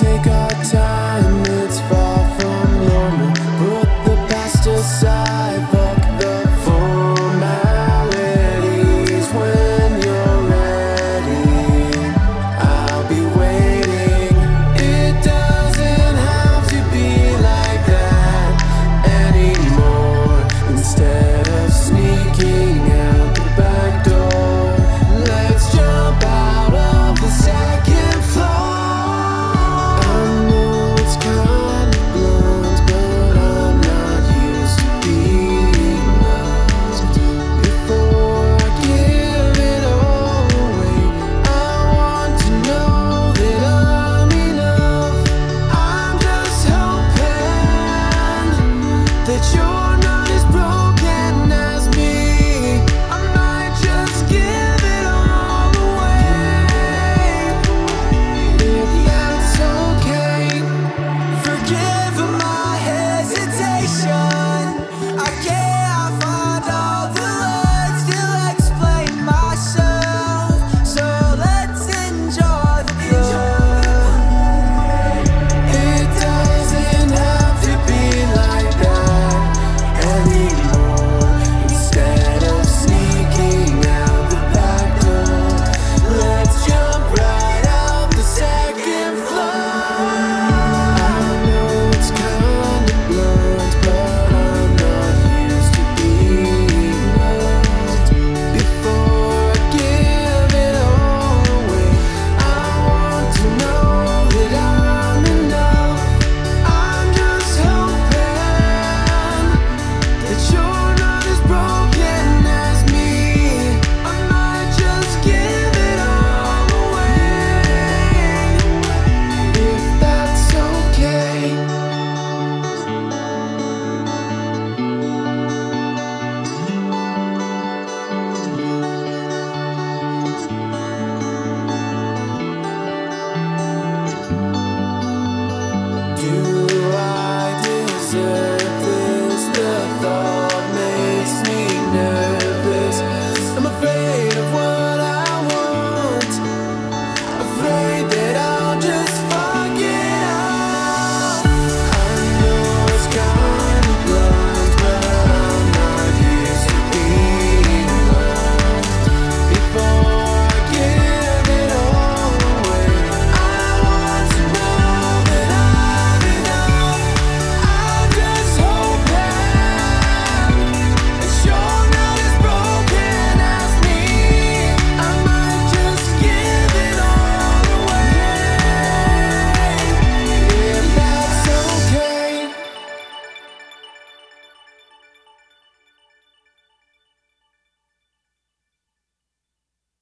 take our time.